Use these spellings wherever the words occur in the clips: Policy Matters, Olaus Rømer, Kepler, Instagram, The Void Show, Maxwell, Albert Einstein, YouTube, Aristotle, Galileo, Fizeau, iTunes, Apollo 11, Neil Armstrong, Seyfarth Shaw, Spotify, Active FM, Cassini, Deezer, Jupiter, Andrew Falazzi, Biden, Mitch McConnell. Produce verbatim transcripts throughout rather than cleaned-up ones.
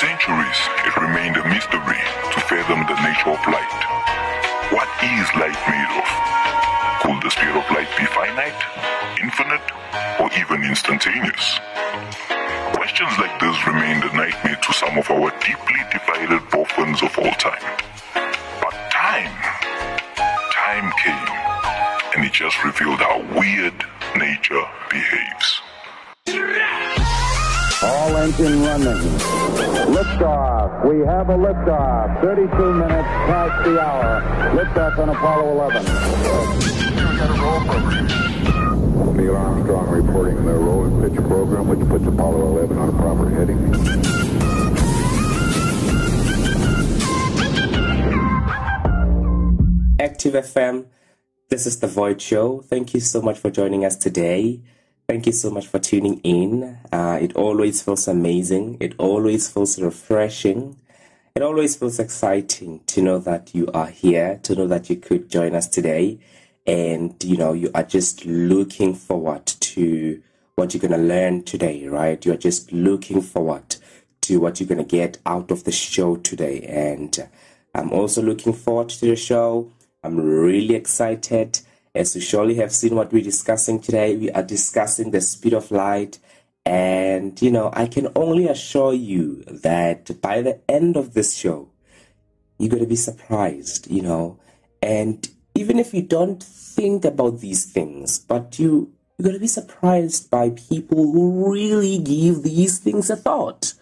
centuries, it remained a mystery to fathom the nature of light. What is light made of? Could the speed of light be finite, infinite, or even instantaneous? Questions like this remained a nightmare to some of our deeply divided boffins of all time. But time, time came, and it just revealed how weird nature behaves. All engine running. Liftoff. We have a liftoff. thirty-two minutes past the hour. Liftoff on Apollo eleven. We got a roll program. Neil Armstrong reporting the roll and pitch program, which puts Apollo eleven on a proper heading. Active F M. This is The Void Show. Thank you so much for joining us today. Thank you so much for tuning in. Uh, it always feels amazing. It always feels refreshing. It always feels exciting to know that you are here, to know that you could join us today. And, you know, you are just looking forward to what you're going to learn today, right? You're just looking forward to what you're going to get out of the show today. And I'm also looking forward to the show. I'm really excited. As you surely have seen what we're discussing today, we are discussing the speed of light. And, you know, I can only assure you that by the end of this show, you're going to be surprised, you know. And even if you don't think about these things, but you, you're going to be surprised by people who really give these things a thought,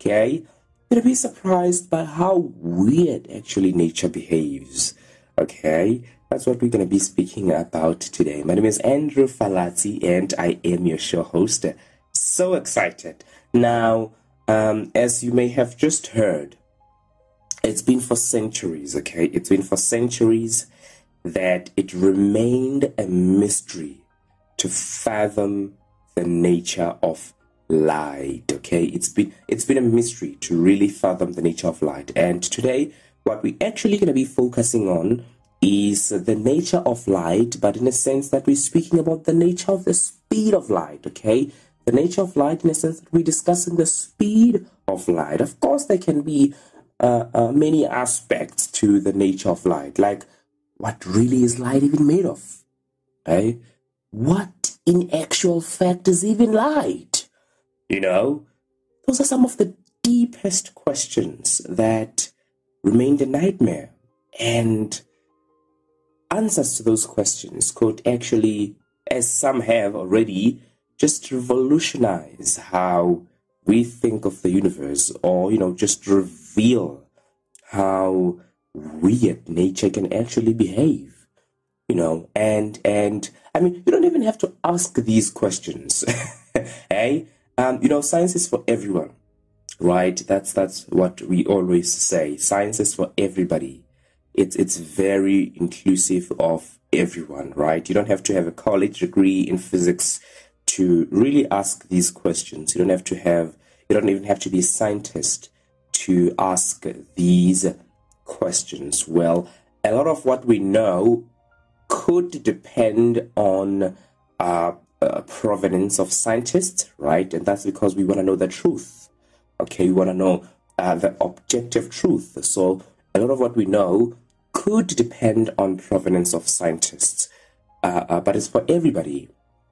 okay? You're going to be surprised by how weird actually nature behaves, okay? That's what we're going to be speaking about today. My name is Andrew Falazzi, and I am your show host. So excited. Now, um, as you may have just heard, it's been for centuries, okay? It's been for centuries that it remained a mystery to fathom the nature of light, okay? It's been, it's been a mystery to really fathom the nature of light. And today, what we're actually going to be focusing on is the nature of light, but in a sense that we're speaking about the nature of the speed of light, okay? The nature of light in a sense that we're discussing the speed of light. Of course, there can be uh, uh, many aspects to the nature of light, like what really is light even made of, okay? What in actual fact is even light, you know? Those are some of the deepest questions that remained a nightmare, and answers to those questions could actually, as some have already, just revolutionize how we think of the universe, or, you know, just reveal how weird nature can actually behave, you know. And, and I mean, you don't even have to ask these questions, eh? Um, you know, science is for everyone, right? That's, that's what we always say. Science is for everybody. It's, it's very inclusive of everyone, right? You don't have to have a college degree in physics to really ask these questions. You don't have to have, you don't even have to be a scientist to ask these questions. Well, a lot of what we know could depend on uh, uh, provenance of scientists, right? And that's because we want to know the truth, okay? We want to know uh, the objective truth. So a lot of what we know could depend on provenance of scientists, uh, uh, but it's for everybody,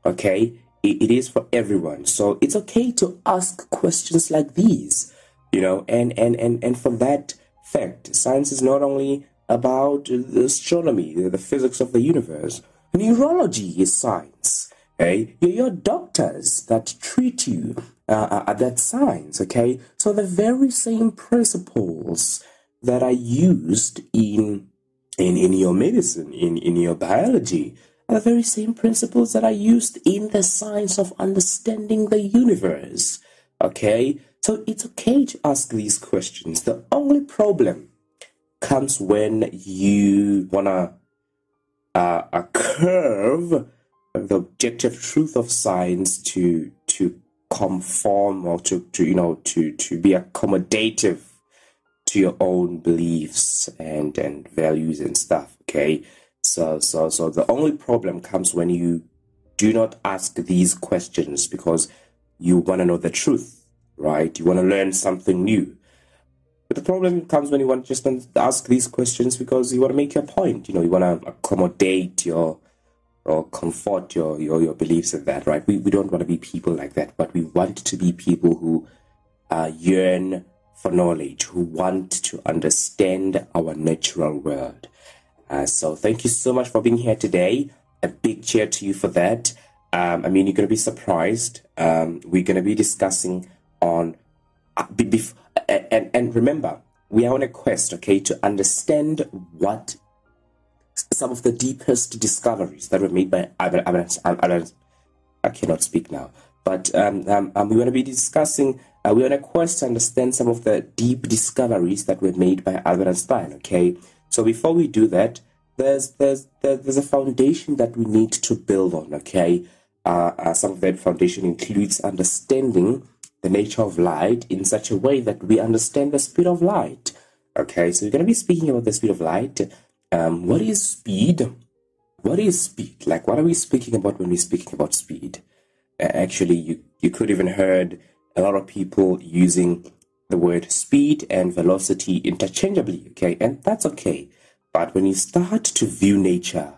okay? It, it is for everyone. So it's okay to ask questions like these, you know, and, and, and, and for that fact, science is not only about astronomy, the physics of the universe. Neurology is science, okay? Your doctors that treat you uh, are that science, okay? So the very same principles that are used in, in, in your medicine, in, in your biology, are the very same principles that are used in the science of understanding the universe, okay? So it's okay to ask these questions. The only problem comes when you want to uh, uh, curve the objective truth of science to, to conform or to, to, you know, to, to be accommodative to your own beliefs and, and values and stuff, okay? So, so, so the only problem comes when you do not ask these questions because you want to know the truth, right? You want to learn something new. But the problem comes when you want just to ask these questions because you want to make your point. You know, you want to accommodate your or comfort your, your, your beliefs in that, right? We, we don't want to be people like that, but we want to be people who uh, yearn for knowledge, who want to understand our natural world. Uh, so thank you so much for being here today. A big cheer to you for that. Um, I mean, you're going to be surprised. Um, we're going to be discussing on... Uh, be, be, and, and remember, we are on a quest, okay, to understand what some of the deepest discoveries that were made by Albert Einstein. I cannot speak now. But um, um, um, we want to be discussing... Uh, we're on a quest to understand some of the deep discoveries that were made by Albert Einstein, okay? So before we do that, There's, there's there's a foundation that we need to build on, okay? Uh, uh, some of that foundation includes understanding the nature of light in such a way that we understand the speed of light, okay? So we're going to be speaking about the speed of light. Um, what is speed? What is speed? Like, what are we speaking about when we're speaking about speed? Uh, actually, you, you could even heard a lot of people using the word speed and velocity interchangeably, okay? And that's okay. But when you start to view nature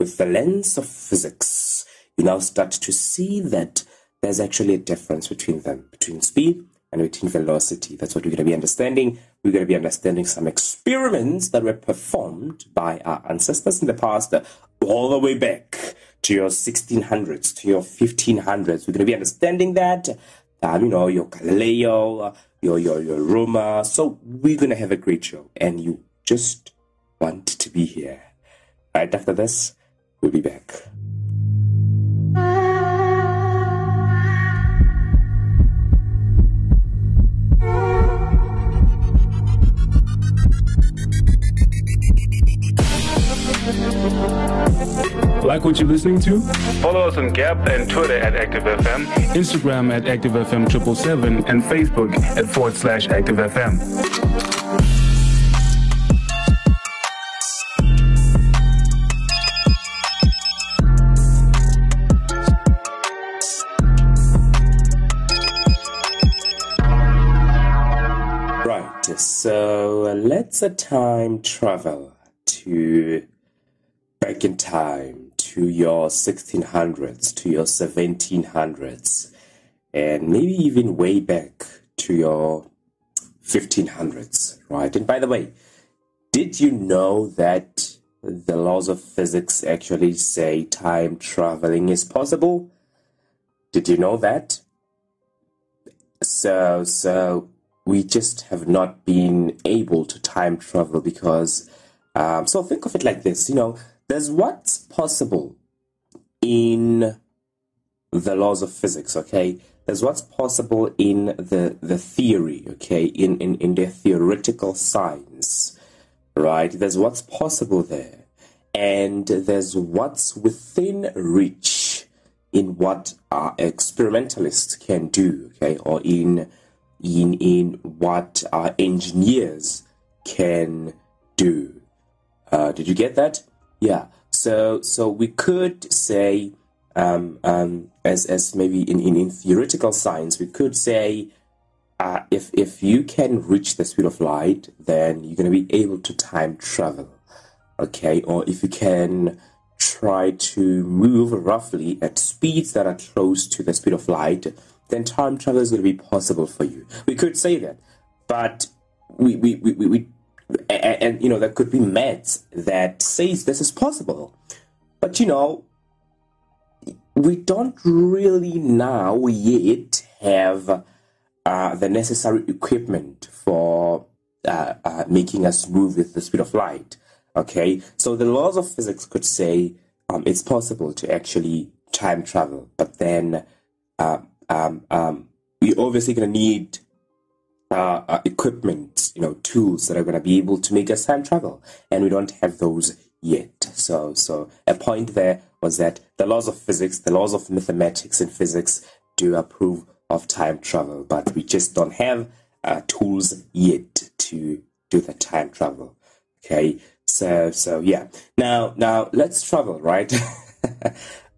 with the lens of physics, you now start to see that there's actually a difference between them, between speed and between velocity. That's what we're going to be understanding. We're going to be understanding some experiments that were performed by our ancestors in the past, all the way back to your sixteen hundreds, to your fifteen hundreds. We're going to be understanding that, um, you know, your Galileo, your, your, your Rømer. So we're going to have a great show. And you just... want to be here. Right after this, we'll be back. Like what you're listening to? Follow us on Gap and Twitter at Active F M, Instagram at Active F M triple seven, and Facebook at forward slash Active F M. So uh, let's a time travel to back in time to your sixteen hundreds, to your seventeen hundreds, and maybe even way back to your fifteen hundreds, right? And by the way, did you know that the laws of physics actually say time traveling is possible? Did you know that? So, so... we just have not been able to time travel because, um, so think of it like this, you know, there's what's possible in the laws of physics, okay? There's what's possible in the, the theory, okay, in, in, in the theoretical science, right? There's what's possible there, and there's what's within reach in what our experimentalists can do, okay, or in... In, in what our engineers can do. Uh, did you get that? Yeah. So so we could say, um, um, as as maybe in, in, in theoretical science, we could say, uh, if if you can reach the speed of light, then you're going to be able to time travel, okay? Or if you can try to move roughly at speeds that are close to the speed of light, then time travel is going to be possible for you. We could say that, but we, we, we, we, we and, and, you know, there could be maths that says this is possible. But, you know, we don't really now yet have uh, the necessary equipment for uh, uh, making us move with the speed of light, okay? So the laws of physics could say um, it's possible to actually time travel, but then... Uh, Um, um, we're obviously going to need uh, uh, equipment, you know, tools that are going to be able to make us time travel, and we don't have those yet. So, so a point there was that the laws of physics, the laws of mathematics and physics do approve of time travel, but we just don't have uh, tools yet to do the time travel. Okay, so so yeah. Now now let's travel, right?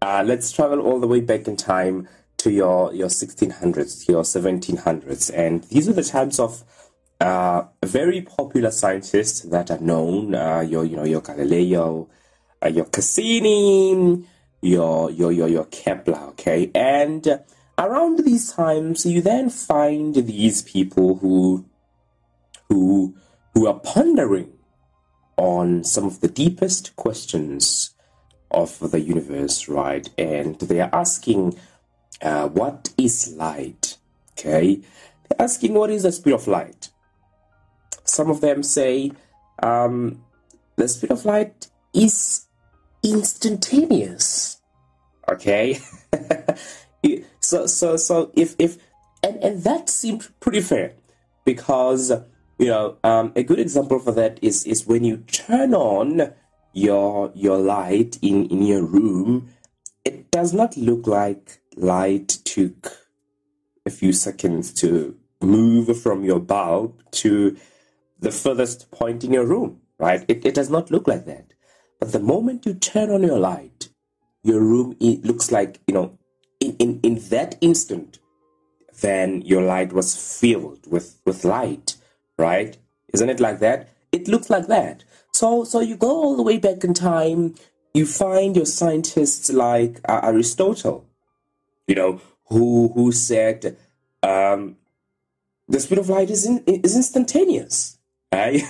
uh, let's travel all the way back in time. To your your sixteen hundreds, your seventeen hundreds, and these are the types of uh, very popular scientists that are known, uh, your, you know, your Galileo, uh, your Cassini, your, your, your, your Kepler, okay? And around these times, you then find these people who, who, who are pondering on some of the deepest questions of the universe, right? And they are asking, uh, what is light? Okay, they're asking, what is the speed of light? Some of them say, um, the speed of light is instantaneous. Okay, so so so if if and and that seemed pretty fair, because you know um, a good example for that is is when you turn on your your light in in your room, it does not look like light took a few seconds to move from your bulb to the furthest point in your room, right? It, it does not look like that. But the moment you turn on your light, your room, it looks like, you know, in, in, in that instant, then your light was filled with, with light, right? Isn't it like that? It looks like that. So, so you go all the way back in time, you find your scientists like uh, Aristotle, you know, who who said um, the speed of light is in, is instantaneous. Right?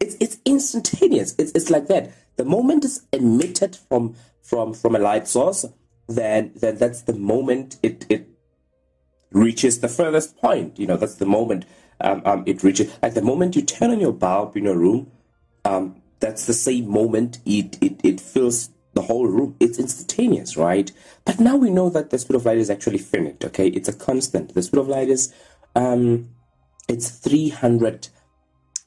it's it's instantaneous. It's it's like that. The moment it's emitted from from from a light source, then then that's the moment it it reaches the furthest point. You know, that's the moment um, um it reaches. At the moment you turn on your bulb in your room, um, that's the same moment it it it fills the whole room. It's instantaneous, right? But now we know that the speed of light is actually finite, okay? It's a constant. The speed of light is, um, it's three hundred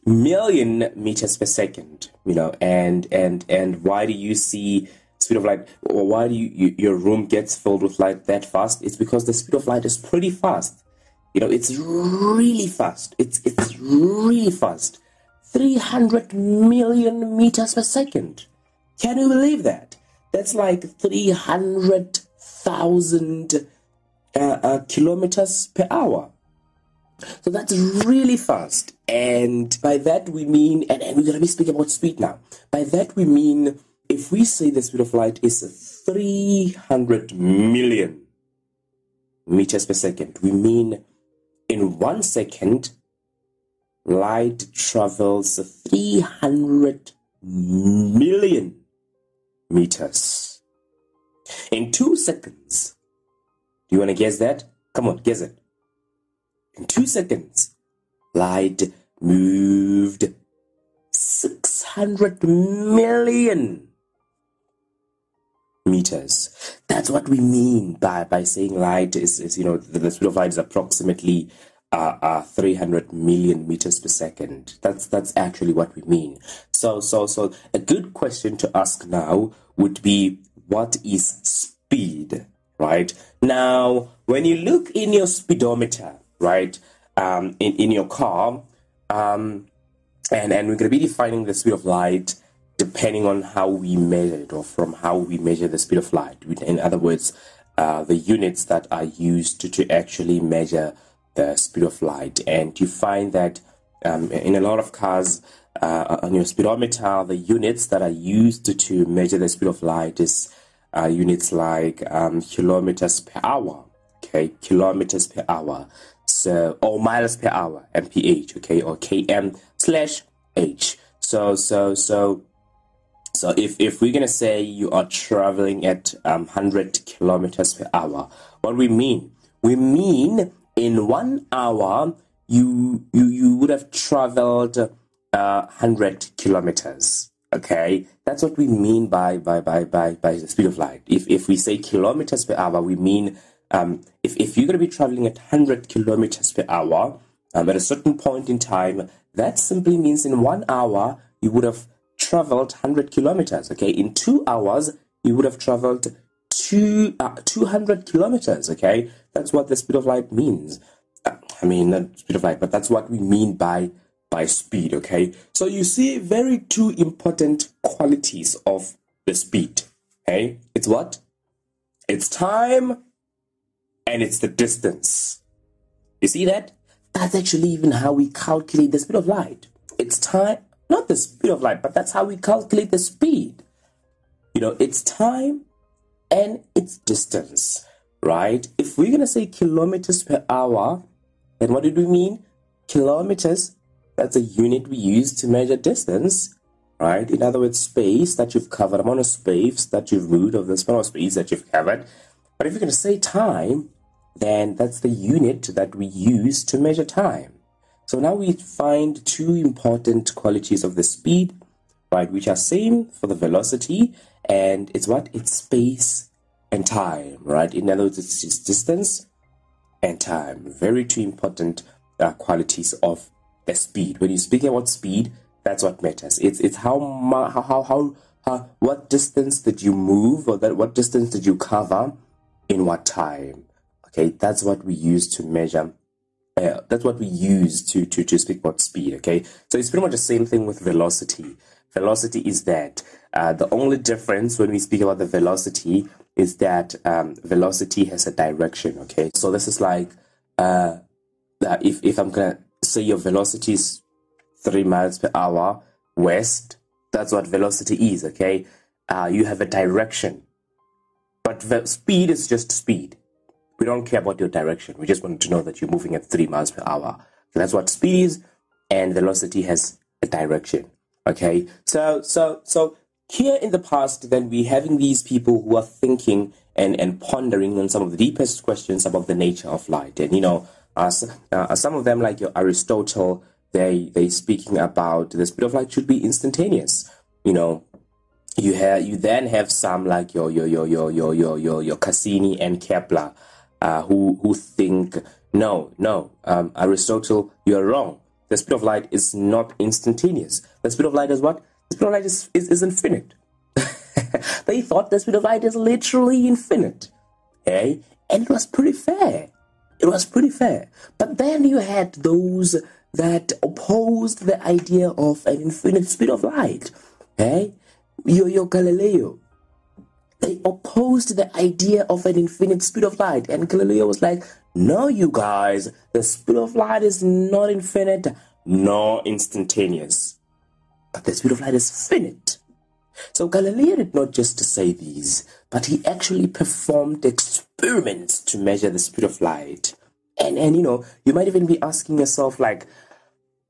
million meters per second, you know, and, and, and why do you see speed of light, or why do you, you, your room gets filled with light that fast? It's because the speed of light is pretty fast. You know, it's really fast. It's, it's really fast. three hundred million meters per second. Can you believe that? That's like three hundred thousand uh, uh, kilometers per hour. So that's really fast. And by that we mean, and, and we're going to be speaking about speed now. By that we mean, if we say the speed of light is three hundred million meters per second, we mean in one second, light travels three hundred million meters. In two seconds. Do you want to guess that? Come on, guess it. In two seconds, light moved six hundred million meters. That's what we mean by, by saying light is, is, you know, the, the speed of light is approximately uh, uh, three hundred million meters per second. That's, that's actually what we mean. So, so, so a good question to ask now would be, what is speed, right? Now, when you look in your speedometer, right, um, in, in your car, um, and, and we're going to be defining the speed of light depending on how we measure it, or from how we measure the speed of light. In other words, uh, the units that are used to, to actually measure the speed of light. And you find that um, in a lot of cars, uh, on your speedometer, the units that are used to, to measure the speed of light is uh, units like um, kilometers per hour, okay, kilometers per hour. So, or miles per hour, M P H, okay, or K M slash H. So, so, so, so if, if we're going to say you are traveling at um, one hundred kilometers per hour, what we mean? We mean in one hour, you, you, you would have traveled uh, one hundred kilometers, okay? That's what we mean by, by, by, by, by the speed of light. If, if we say kilometers per hour, we mean Um, if, if you're going to be traveling at one hundred kilometers per hour, um, at a certain point in time, that simply means in one hour, you would have traveled one hundred kilometers, okay? In two hours, you would have traveled two, uh, two hundred kilometers, okay? That's what the speed of light means. Uh, I mean, not speed of light, but that's what we mean by, by speed, okay? So you see very two important qualities of the speed, okay? It's what? It's time. And it's the distance. You see that? That's actually even how we calculate the speed of light. It's time, not the speed of light, but that's how we calculate the speed. You know, it's time and it's distance, right? If we're going to say kilometers per hour, then what did we mean? Kilometers, that's a unit we use to measure distance, right? In other words, space that you've covered, amount of space that you've moved, of the amount of space that you've covered. But if you're going to say time, then that's the unit that we use to measure time. So now we find two important qualities of the speed, right, which are same for the velocity, and it's what? It's space and time, right? In other words, it's just distance and time. Very two important uh, qualities of the speed. When you're speaking about speed, that's what matters. It's it's how how how how uh, what distance did you move, or that what distance did you cover in what time? Okay, that's what we use to measure. Uh, that's what we use to, to, to speak about speed, okay? So it's pretty much the same thing with velocity. Velocity is that. Uh, the only difference when we speak about the velocity is that um, velocity has a direction, okay? So this is like, uh, uh, if, if I'm going to say your velocity is three miles per hour west, that's what velocity is, okay? Uh, you have a direction. But ve- speed is just speed. We don't care about your direction. We just want to know that you're moving at three miles per hour. So that's what speed is, and velocity has a direction. Okay. So so so here in the past, then we're having these people who are thinking and, and pondering on some of the deepest questions about the nature of light. And you know, uh, uh, some of them, like your Aristotle, they they speaking about the speed of light should be instantaneous. You know, you have you then have some like your your your your your your your, your Cassini and Kepler. Uh, who who think no no um, Aristotle, you're wrong. The speed of light is not instantaneous. The speed of light is what? The speed of light is is, is infinite. They thought the speed of light is literally infinite, okay? And it was pretty fair. It was pretty fair. But then you had those that opposed the idea of an infinite speed of light, okay? Your your Galileo. They opposed the idea of an infinite speed of light. And Galileo was like, no, you guys, the speed of light is not infinite, nor instantaneous. But the speed of light is finite. So Galileo did not just say these, but he actually performed experiments to measure the speed of light. And, and you know, you might even be asking yourself, like,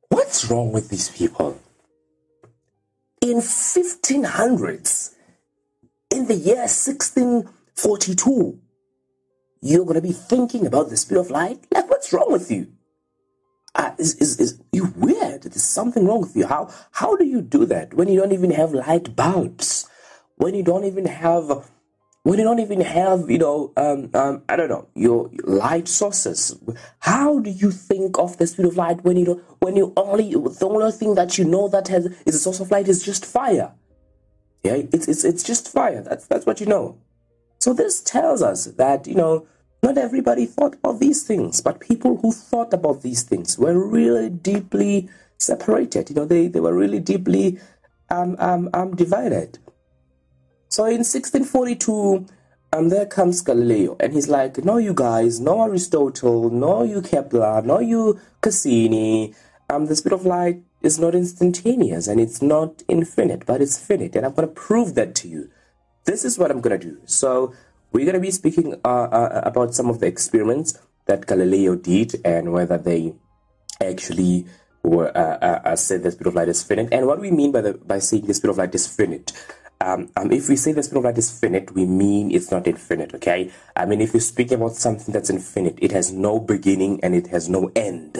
what's wrong with these people? In fifteen hundreds... in the year sixteen forty-two, you're going to be thinking about the speed of light? Like, what's wrong with you? Uh, is, is, is you weird? There's something wrong with you. How how do you do that when you don't even have light bulbs? When you don't even have, when you don't even have, you know, um, um, I don't know, your light sources. How do you think of the speed of light when you don't, when you only, the only thing that you know that has is a source of light is just fire? Yeah, it's it's it's just fire. That's that's what you know. So this tells us that, you know, not everybody thought about these things, but people who thought about these things were really deeply separated. You know, they, they were really deeply um um um divided. So in sixteen forty-two, um there comes Galileo, and he's like, no, you guys, no Aristotle, no you Kepler, no you Cassini. Um, the speed of light is not instantaneous, and it's not infinite, but it's finite, and I'm going to prove that to you. This is what I'm going to do. So we're going to be speaking uh, uh, about some of the experiments that Galileo did, and whether they actually were uh, uh, said the speed of light is finite, and what we mean by the by saying the speed of light is finite. Um, um, if we say the speed of light is finite, we mean it's not infinite, okay? I mean, if you speak about something that's infinite, it has no beginning and it has no end.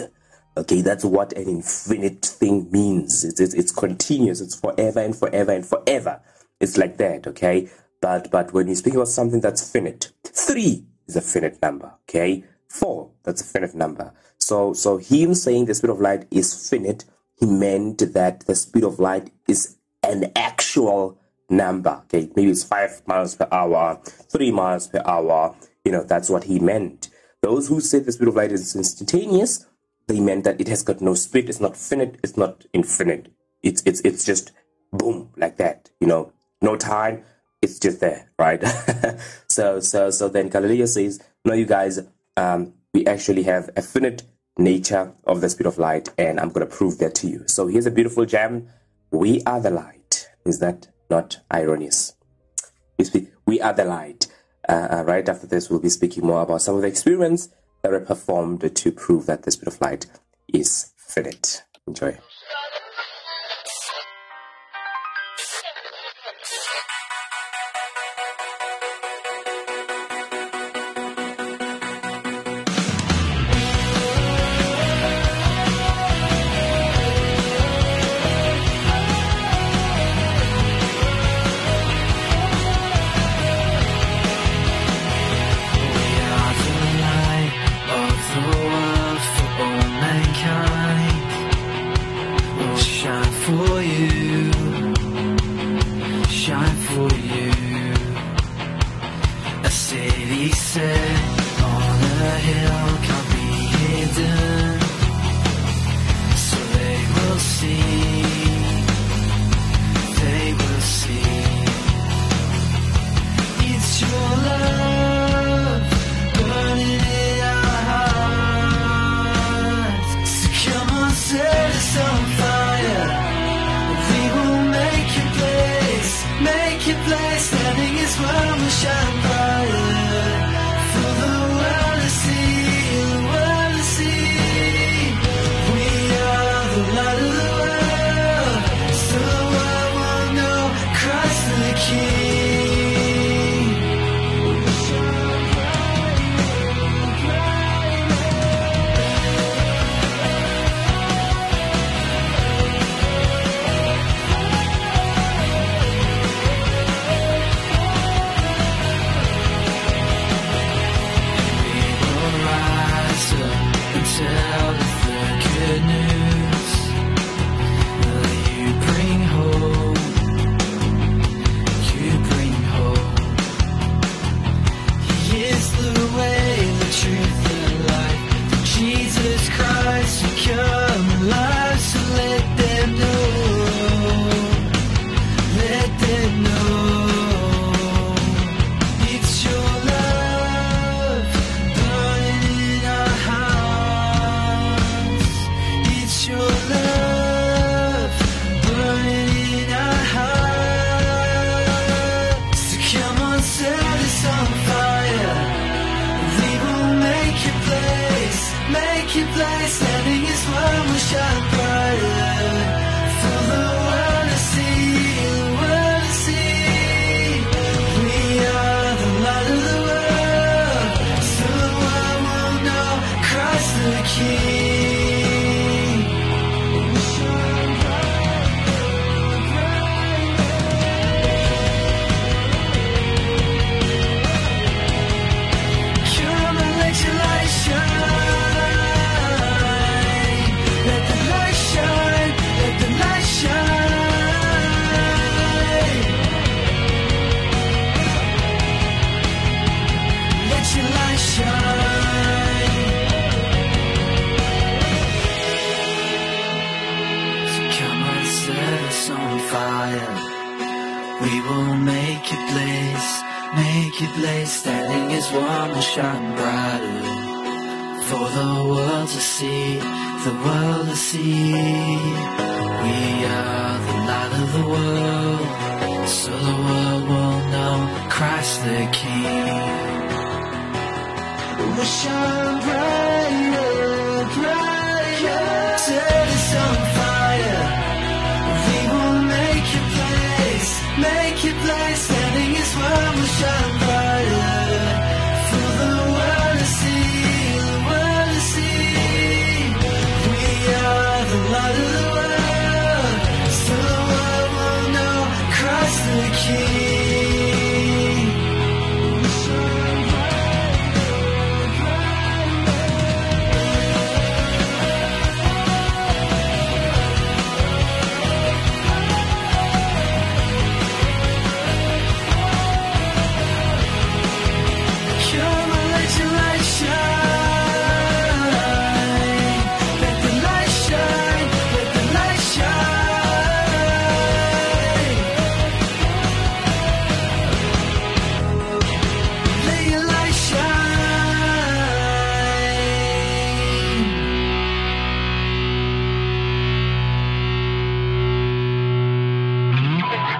Okay, that's what an infinite thing means. It's, it's it's continuous. It's forever and forever and forever. It's like that, okay? But but when you speak about something that's finite, three is a finite number, okay? Four, that's a finite number. So so him saying the speed of light is finite, he meant that the speed of light is an actual number, okay? Maybe it's five miles per hour, three miles per hour. You know, that's what he meant. Those who say the speed of light is instantaneous, they meant that it has got no speed. It's not finite. It's not infinite. It's it's it's just boom, like that. You know, no time. It's just there, right? so so so then Galileo says, no, you guys, um, we actually have a finite nature of the speed of light, and I'm going to prove that to you. So here's a beautiful gem. We are the light. Is that not ironic? We speak, we are the light. Uh, right after this, we'll be speaking more about some of the experiments that were performed to prove that the speed of light is finite. Enjoy.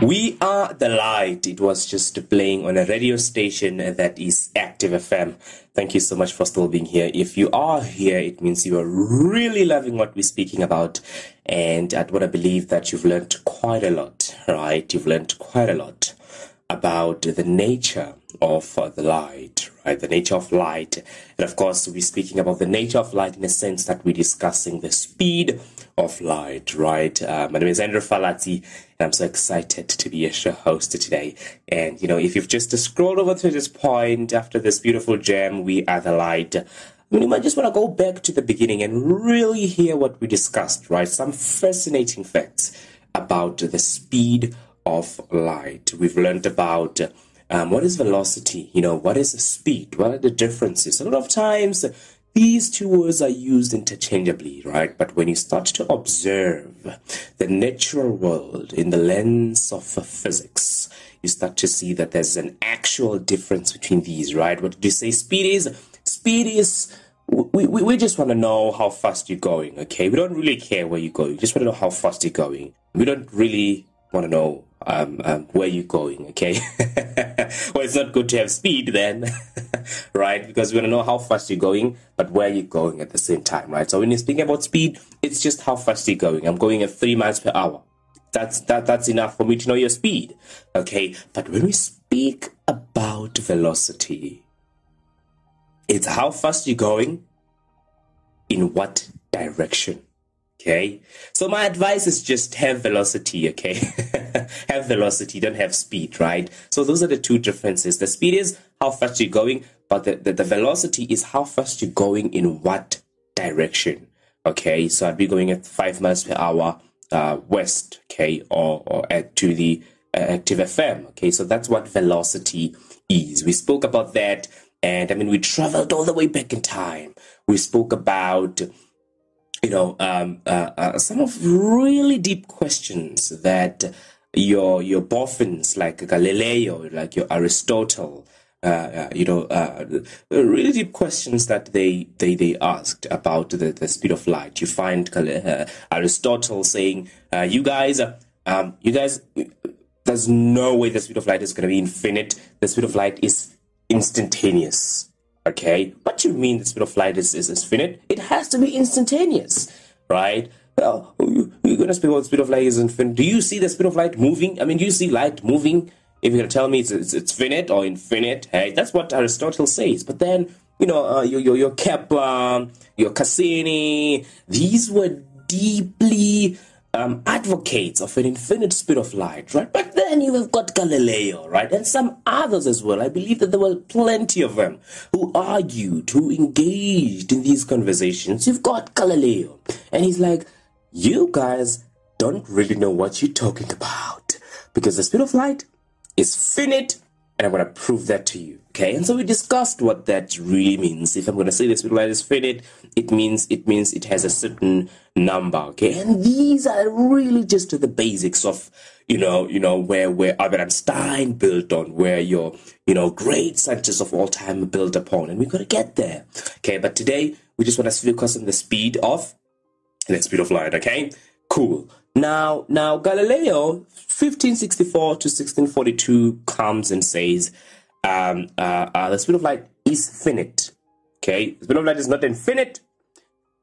We Are The Light. It was just playing on a radio station that is Active F M. Thank you so much for still being here. If you are here, it means you are really loving what we're speaking about. And at what I believe that you've learned quite a lot, right? You've learned quite a lot about the nature of the light, right? The nature of light. And of course, we're speaking about the nature of light in the sense that we're discussing the speed of light, right? Uh, my name is Andrew Falazzi, and I'm so excited to be a show host today. And, you know, if you've just scrolled over to this point after this beautiful gem, We Are The Light, I mean, you might just want to go back to the beginning and really hear what we discussed, right? Some fascinating facts about the speed of light. We've learned about um, what is velocity, you know, what is speed, what are the differences. A lot of times these two words are used interchangeably, right? But when you start to observe the natural world in the lens of physics, you start to see that there's an actual difference between these, right? What do you say speed is? Speed is, we, we, we just want to know how fast you're going, okay? We don't really care where you go. You just want to know how fast you're going. We don't really want to know um, um, where you're going, okay? Well, it's not good to have speed then, right? Because we want to know how fast you're going, but where you're going at the same time, right? So when you're speaking about speed, it's just how fast you're going. I'm going at three miles per hour. That's, that, that's enough for me to know your speed, okay? But when we speak about velocity, it's how fast you're going in what direction. Okay, so my advice is just have velocity, okay? Have velocity, don't have speed, right? So those are the two differences. The speed is how fast you're going, but the, the, the velocity is how fast you're going in what direction, okay? So I'd be going at five miles per hour uh, west, okay, or, or at, to the uh, Active F M, okay? So that's what velocity is. We spoke about that, and I mean, we traveled all the way back in time. We spoke about you know, um, uh, uh, some of really deep questions that your your boffins like Galileo, like your Aristotle, uh, uh, you know, uh, really deep questions that they they, they asked about the, the speed of light. You find uh, Aristotle saying, uh, "You guys, um, you guys, there's no way the speed of light is going to be infinite. The speed of light is instantaneous." Okay, what you mean the speed of light is, is infinite? It has to be instantaneous, right? Well, you're going to speak about the speed of light is infinite. Do you see the speed of light moving? I mean, do you see light moving? If you're going to tell me it's, it's, it's finite or infinite, hey, that's what Aristotle says. But then, you know, uh, your, your, your Kepler, your Cassini, these were deeply um, advocates of an infinite speed of light, right? But then you've got Galileo, right? And some others as well. I believe that there were plenty of them who argued, who engaged in these conversations. You've got Galileo. And he's like, you guys don't really know what you're talking about because the speed of light is finite and I'm going to prove that to you, okay? And so we discussed what that really means. If I'm going to say the speed of light is finite, it means it means it has a certain number, okay? And these are really just the basics of, you know, you know where where Albert Einstein built on, where your, you know, great scientists of all time built upon, and we're going to get there, okay? But today, we just want to focus on the speed of, the speed of light, okay? Cool. Now, now Galileo, fifteen sixty-four to sixteen forty-two, comes and says, um, uh, uh, the speed of light is finite. Okay, the speed of light is not infinite,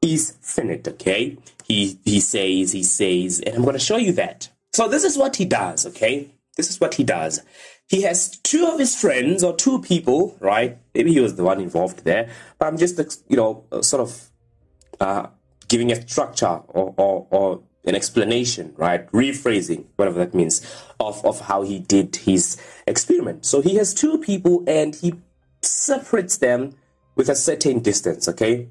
is finite. Okay, he he says he says, and I'm going to show you that. So this is what he does. Okay, this is what he does. He has two of his friends or two people, right? Maybe he was the one involved there, but I'm just you know sort of uh, giving a structure or or. or an explanation, right? Rephrasing, whatever that means, of, of how he did his experiment. So he has two people and he separates them with a certain distance, okay?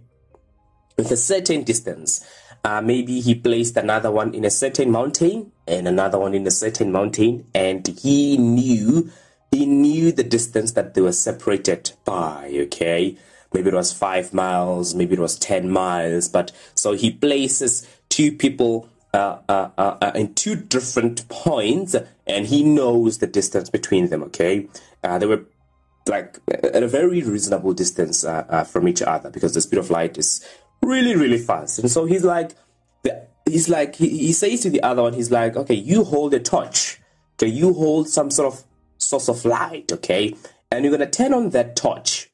With a certain distance. Uh, maybe he placed another one in a certain mountain and another one in a certain mountain, and he knew, he knew the distance that they were separated by, okay? Maybe it was five miles, maybe it was ten miles, but so he places two people Uh, uh, uh, uh, in two different points, and he knows the distance between them, okay? Uh, they were like at a very reasonable distance uh, uh, from each other because the speed of light is really, really fast. And so he's like, he's like, he, he says to the other one, he's like, okay, you hold a torch Okay, you hold some sort of source of light, okay, and you're going to turn on that torch,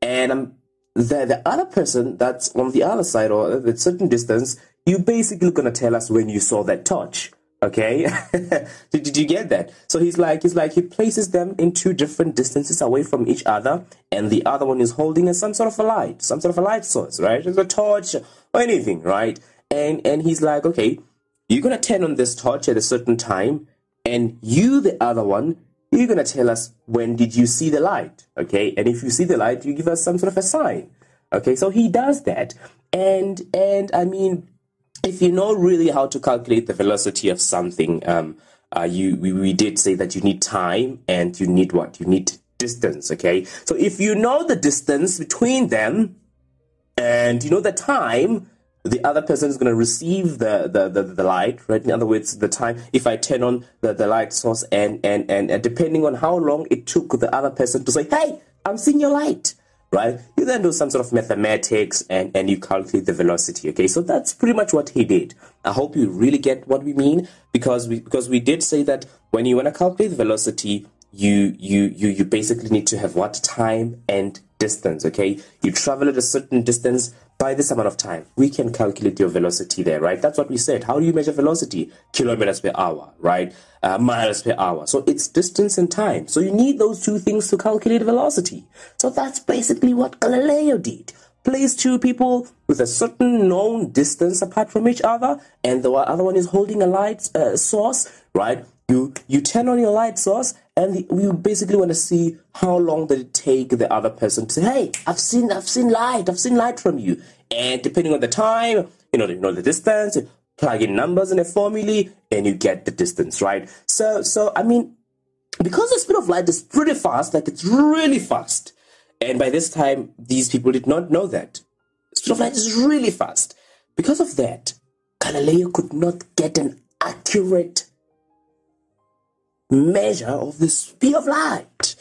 and um, the, the other person that's on the other side or at a certain distance, you're basically going to tell us when you saw that torch, okay? did, did you get that? So he's like, he's like, he places them in two different distances away from each other, and the other one is holding some sort of a light, some sort of a light source, right? It's a torch or anything, right? And, and he's like, okay, you're going to turn on this torch at a certain time, and you, the other one, you're going to tell us when did you see the light, okay? And if you see the light, you give us some sort of a sign, okay? So he does that. And, and I mean, if you know really how to calculate the velocity of something, um, uh, you we, we did say that you need time and you need what? You need distance, okay? So if you know the distance between them and you know the time, the other person is going to receive the, the, the, the light, right? In other words, the time, if I turn on the, the light source and, and, and, and depending on how long it took the other person to say, hey, I'm seeing your light, right? You then do some sort of mathematics and, and you calculate the velocity, okay? So that's pretty much what he did. I hope you really get what we mean, because we, because we did say that when you want to calculate velocity, you, you, you, you basically need to have what? Time and distance, okay? You travel at a certain distance by this amount of time, we can calculate your velocity there, right? That's what we said. How do you measure velocity? Kilometers per hour, right? Uh, miles per hour. So it's distance and time. So you need those two things to calculate velocity. So that's basically what Galileo did. Place two people with a certain known distance apart from each other, and the other one is holding a light uh, source, right? You, you turn on your light source, and we basically want to see how long did it take the other person to say, hey, I've seen, I've seen light, I've seen light from you. And depending on the time, you know, you know the distance, you plug in numbers in a formula, and you get the distance, right? So, so I mean, because the speed of light is pretty fast, like it's really fast. And by this time, these people did not know that. The speed of light is really fast. Because of that, Galileo could not get an accurate measure of the speed of light.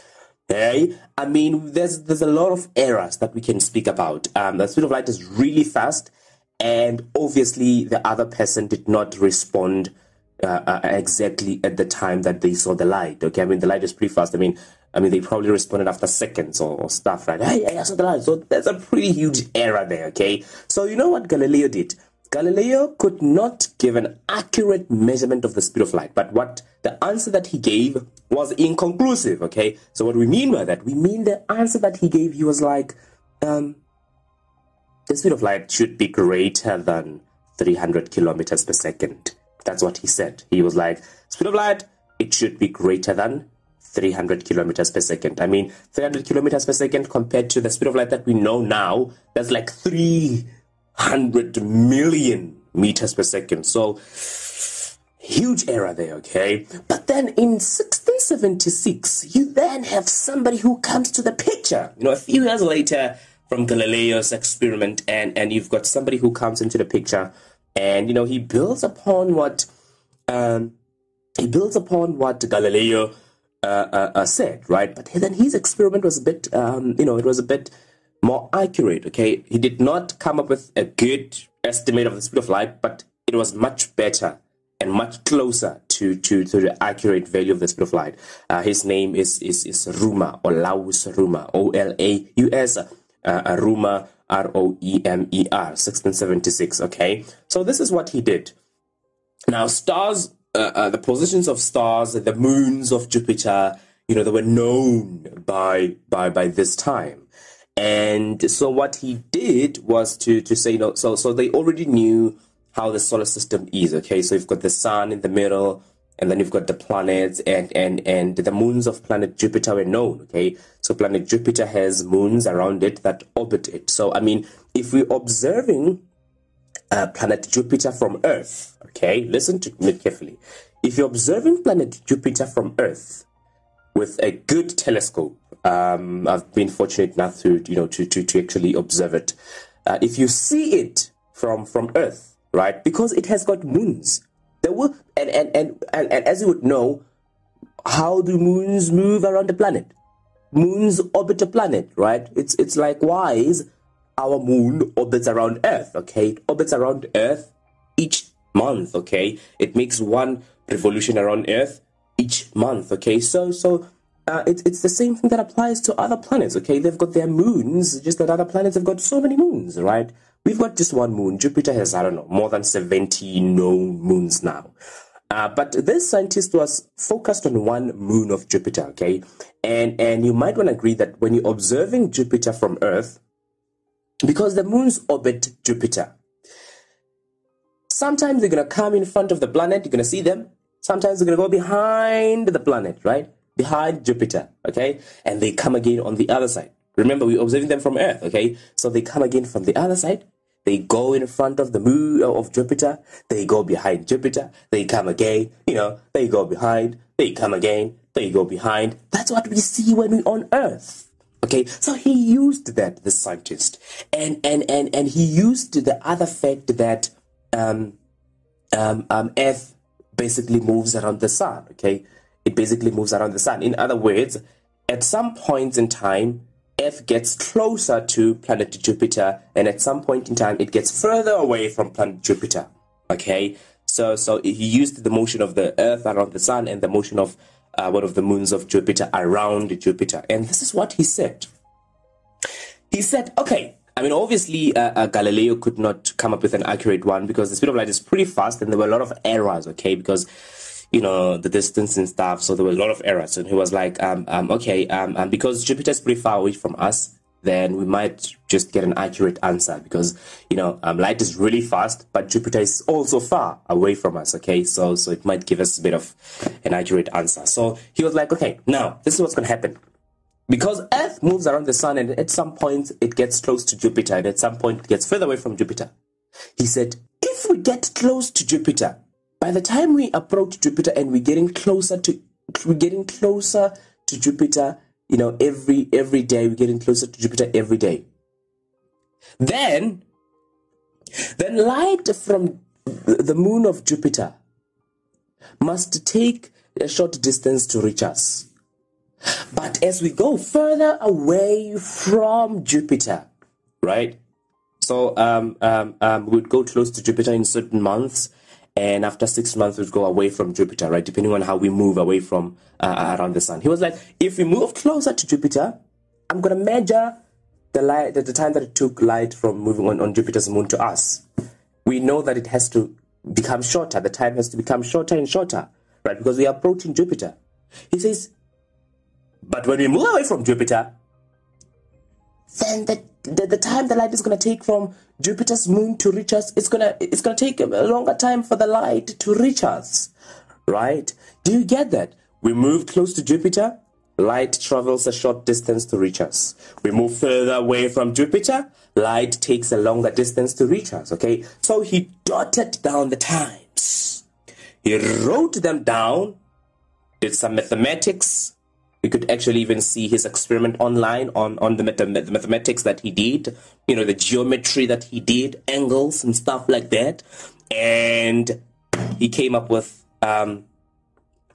Okay, I mean, there's there's a lot of errors that we can speak about. Um, the speed of light is really fast, and obviously the other person did not respond uh, exactly at the time that they saw the light. Okay, I mean the light is pretty fast. I mean, I mean they probably responded after seconds or, or stuff, right? Hey, hey, I saw the light. So there's a pretty huge error there. Okay, so you know what Galileo did? Galileo could not give an accurate measurement of the speed of light, but what the answer that he gave was inconclusive, okay? So what we mean by that, we mean the answer that he gave, he was like, um, the speed of light should be greater than three hundred kilometers per second. That's what he said. He was like, speed of light, it should be greater than three hundred kilometers per second. I mean, three hundred kilometers per second compared to the speed of light that we know now, that's like three one hundred million meters per second. So huge error there, okay? But then in sixteen seventy-six, you then have somebody who comes to the picture, you know, a few years later from Galileo's experiment, and, and you've got somebody who comes into the picture, and, you know, he builds upon what, um, he builds upon what Galileo uh, uh, uh, said, right? But then his experiment was a bit, um, you know, it was a bit more accurate, okay? He did not come up with a good estimate of the speed of light, but it was much better and much closer to, to, to the accurate value of the speed of light. Uh, his name is, is, is Rømer, Olaus Rømer, O L A U S, uh, Rømer, R O E M E R, sixteen seventy-six, okay? So this is what he did. Now, stars, uh, uh, the positions of stars, the moons of Jupiter, you know, they were known by, by, by this time. And so what he did was to, to say, you know, so, so they already knew how the solar system is, okay? So you've got the sun in the middle, and then you've got the planets, and, and, and the moons of planet Jupiter were known, okay? So planet Jupiter has moons around it that orbit it. So, I mean, if we're observing uh, planet Jupiter from Earth, okay? Listen to me carefully. If you're observing planet Jupiter from Earth with a good telescope, Um, I've been fortunate enough to, you know, to, to, to actually observe it. Uh, if you see it from, from Earth, right, because it has got moons, there will, and, and, and, and, and as you would know, how do moons move around the planet? Moons orbit a planet, right? It's, it's likewise, our moon orbits around Earth, okay? It orbits around Earth each month, okay? It makes one revolution around Earth each month, okay? So, so uh, it, it's the same thing that applies to other planets, okay? They've got their moons, just that other planets have got so many moons, right? We've got just one moon. Jupiter has, I don't know, more than seventy known moons now. Uh, but this scientist was focused on one moon of Jupiter, okay? And, and you might want to agree that when you're observing Jupiter from Earth, because the moons orbit Jupiter, sometimes they're going to come in front of the planet, you're going to see them. Sometimes they're going to go behind the planet, right? Behind Jupiter, okay? And they come again on the other side. Remember, we're observing them from Earth, okay? So they come again from the other side. They go in front of the moon of Jupiter. They go behind Jupiter. They come again, you know, they go behind. They come again. They go behind. That's what we see when we're on Earth. Okay, so he used that, the scientist. And and, and, and he used the other fact that um, um, um, Earth basically moves around the sun, okay? It basically moves around the sun. In other words, at some points in time, Earth gets closer to planet Jupiter, and at some point in time, it gets further away from planet Jupiter, okay? So so he used the motion of the Earth around the sun and the motion of uh, one of the moons of Jupiter around Jupiter. And this is what he said. He said, okay, I mean, obviously, uh, uh, Galileo could not come up with an accurate one because the speed of light is pretty fast, and there were a lot of errors, okay, because, you know, the distance and stuff, so there were a lot of errors. And he was like, um, um, okay, um, um, because Jupiter is pretty far away from us, then we might just get an accurate answer because, you know, um, light is really fast, but Jupiter is also far away from us, okay? So so it might give us a bit of an accurate answer. So he was like, okay, now, this is what's going to happen. Because Earth moves around the sun, and at some point it gets close to Jupiter, and at some point it gets further away from Jupiter. He said, if we get close to Jupiter, by the time we approach Jupiter and we're getting closer to we're getting closer to Jupiter, you know, every every day we're getting closer to Jupiter every day. Then, then light from the moon of Jupiter must take a short distance to reach us. But as we go further away from Jupiter, right? So um, um, um, we'd go close to Jupiter in certain months. And after six months, we'd go away from Jupiter, right? Depending on how we move away from uh, around the sun. He was like, if we move closer to Jupiter, I'm going to measure the light, the, the time that it took light from moving on, on Jupiter's moon to us. We know that it has to become shorter. The time has to become shorter and shorter, right? Because we are approaching Jupiter. He says, but when we move away from Jupiter, then the The, the time the light is going to take from Jupiter's moon to reach us, it's going to it's going to take a longer time for the light to reach us, right? Do you get that? We move close to Jupiter, light travels a short distance to reach us. We move further away from Jupiter, light takes a longer distance to reach us, okay? So he jotted down the times. He wrote them down, did some mathematics. You could actually even see his experiment online on, on the, mathem the mathematics that he did, you know, the geometry that he did, angles and stuff like that. And he came up with um,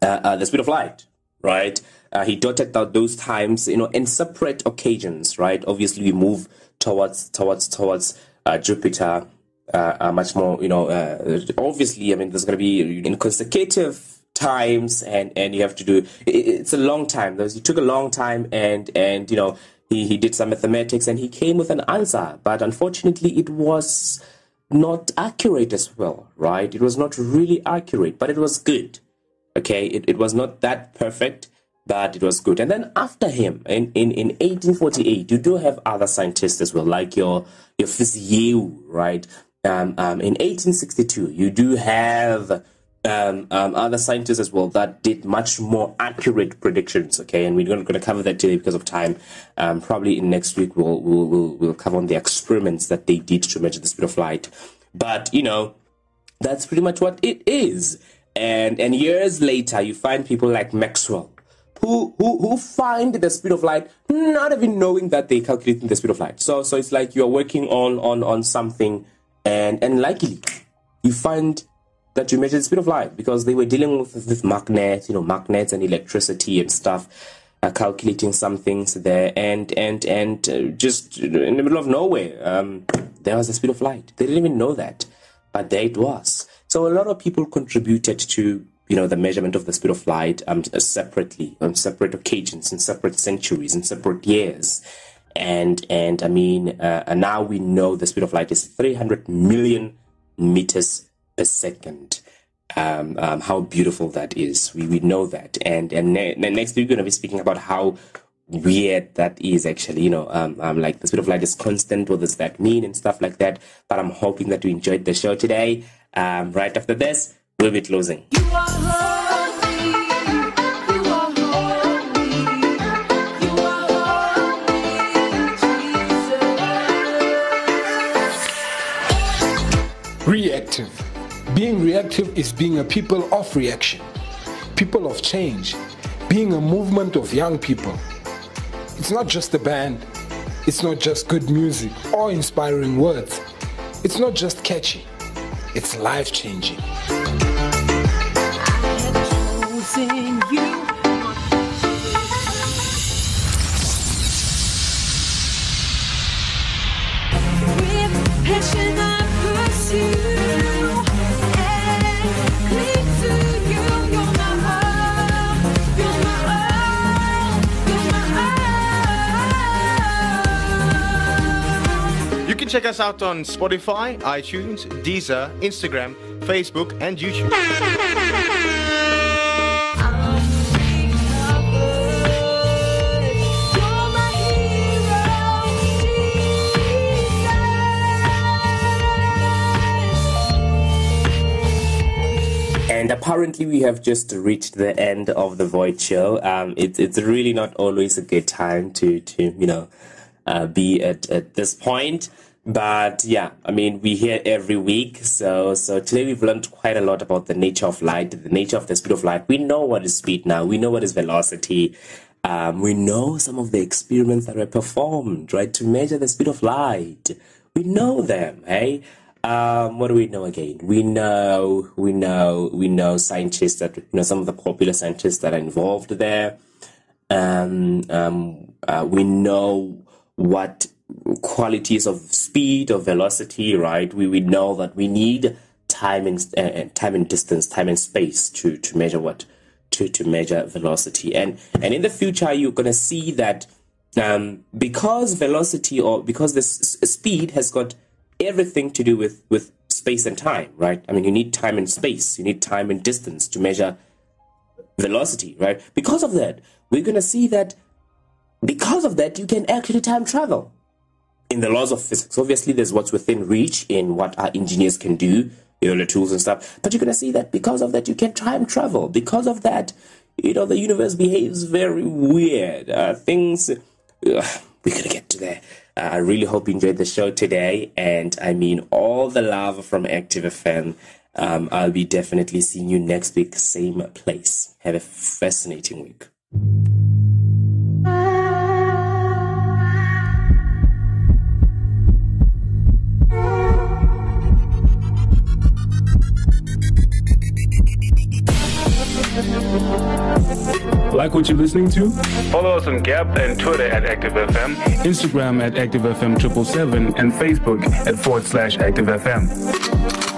uh, uh, the speed of light, right? Uh, he dotted out those times, you know, in separate occasions, right? Obviously, we move towards, towards, towards uh, Jupiter uh, uh, much more, you know, uh, obviously, I mean, there's going to be in consecutive times, and and you have to do it's a long time. It took a long time, and and you know he, he did some mathematics and he came with an answer, but unfortunately it was not accurate as well, right? It was not really accurate, but it was good, okay? It, it was not that perfect, but it was good. And then after him in in, in eighteen forty-eight, you do have other scientists as well, like your your Fizeau, right? um, um in eighteen sixty-two you do have Um, um, other scientists as well that did much more accurate predictions, okay? And we're not going to cover that today because of time. Um, probably in next week we'll, we'll, we'll, we'll cover on the experiments that they did to measure the speed of light. But, you know, that's pretty much what it is. And and years later, you find people like Maxwell who who, who find the speed of light not even knowing that they're calculating the speed of light. So so it's like you're working on, on, on something, and, and likely you find that you measure the speed of light, because they were dealing with, with magnets, you know, magnets and electricity and stuff, uh, calculating some things there, and and and uh, just in the middle of nowhere, um, there was the speed of light. They didn't even know that, but there it was. So a lot of people contributed to you know, the measurement of the speed of light um, separately, on separate occasions, in separate centuries, in separate years. And, and I mean, uh, and now we know the speed of light is three hundred million meters per second. Um, um, how beautiful that is. We, we know that. And, and ne- next week we're going to be speaking about how weird that is, actually, you know, um, um, like the speed of light is constant. What does that mean and stuff like that? But I'm hoping that you enjoyed the show today. Um, right after this, we'll be closing. You are holy. You are holy. You are holy, Jesus. Reactive. Being reactive is being a people of reaction, people of change, being a movement of young people. It's not just a band. It's not just good music or inspiring words. It's not just catchy. It's life-changing. Check us out on Spotify, iTunes, Deezer, Instagram, Facebook, and YouTube. And apparently we have just reached the end of The Void Show. Um, it, it's really not always a good time to, to you know, uh, be at, at this point. But yeah, I mean, we're here every week. So so today we've learned quite a lot about the nature of light, the nature of the speed of light. We know what is speed now. We know what is velocity. Um, we know some of the experiments that were performed, right, to measure the speed of light. We know them, hey? Um, what do we know again? We know, we know, we know scientists that, you know, some of the popular scientists that are involved there. Um, um, uh, we know what qualities of speed or velocity, right? We we know that we need time and uh, time and distance, time and space to to measure what to to measure velocity. And and in the future, you're gonna see that um, because velocity or because this speed has got everything to do with with space and time, right? I mean, you need time and space, you need time and distance to measure velocity, right? Because of that, we're gonna see that because of that, you can actually time travel. In the laws of physics, obviously, there's what's within reach in what our engineers can do, you know, the tools and stuff. But you're going to see that because of that, you can time travel. Because of that, you know, the universe behaves very weird. Uh, things, uh, we're going to get to there. Uh, I really hope you enjoyed the show today. And I mean, all the love from Active F M. Um, I'll be definitely seeing you next week, same place. Have a fascinating week. Like what you're listening to? Follow us on Gap and Twitter at Active F M, Instagram at Active F M triple seven, and Facebook at forward slash Active F M.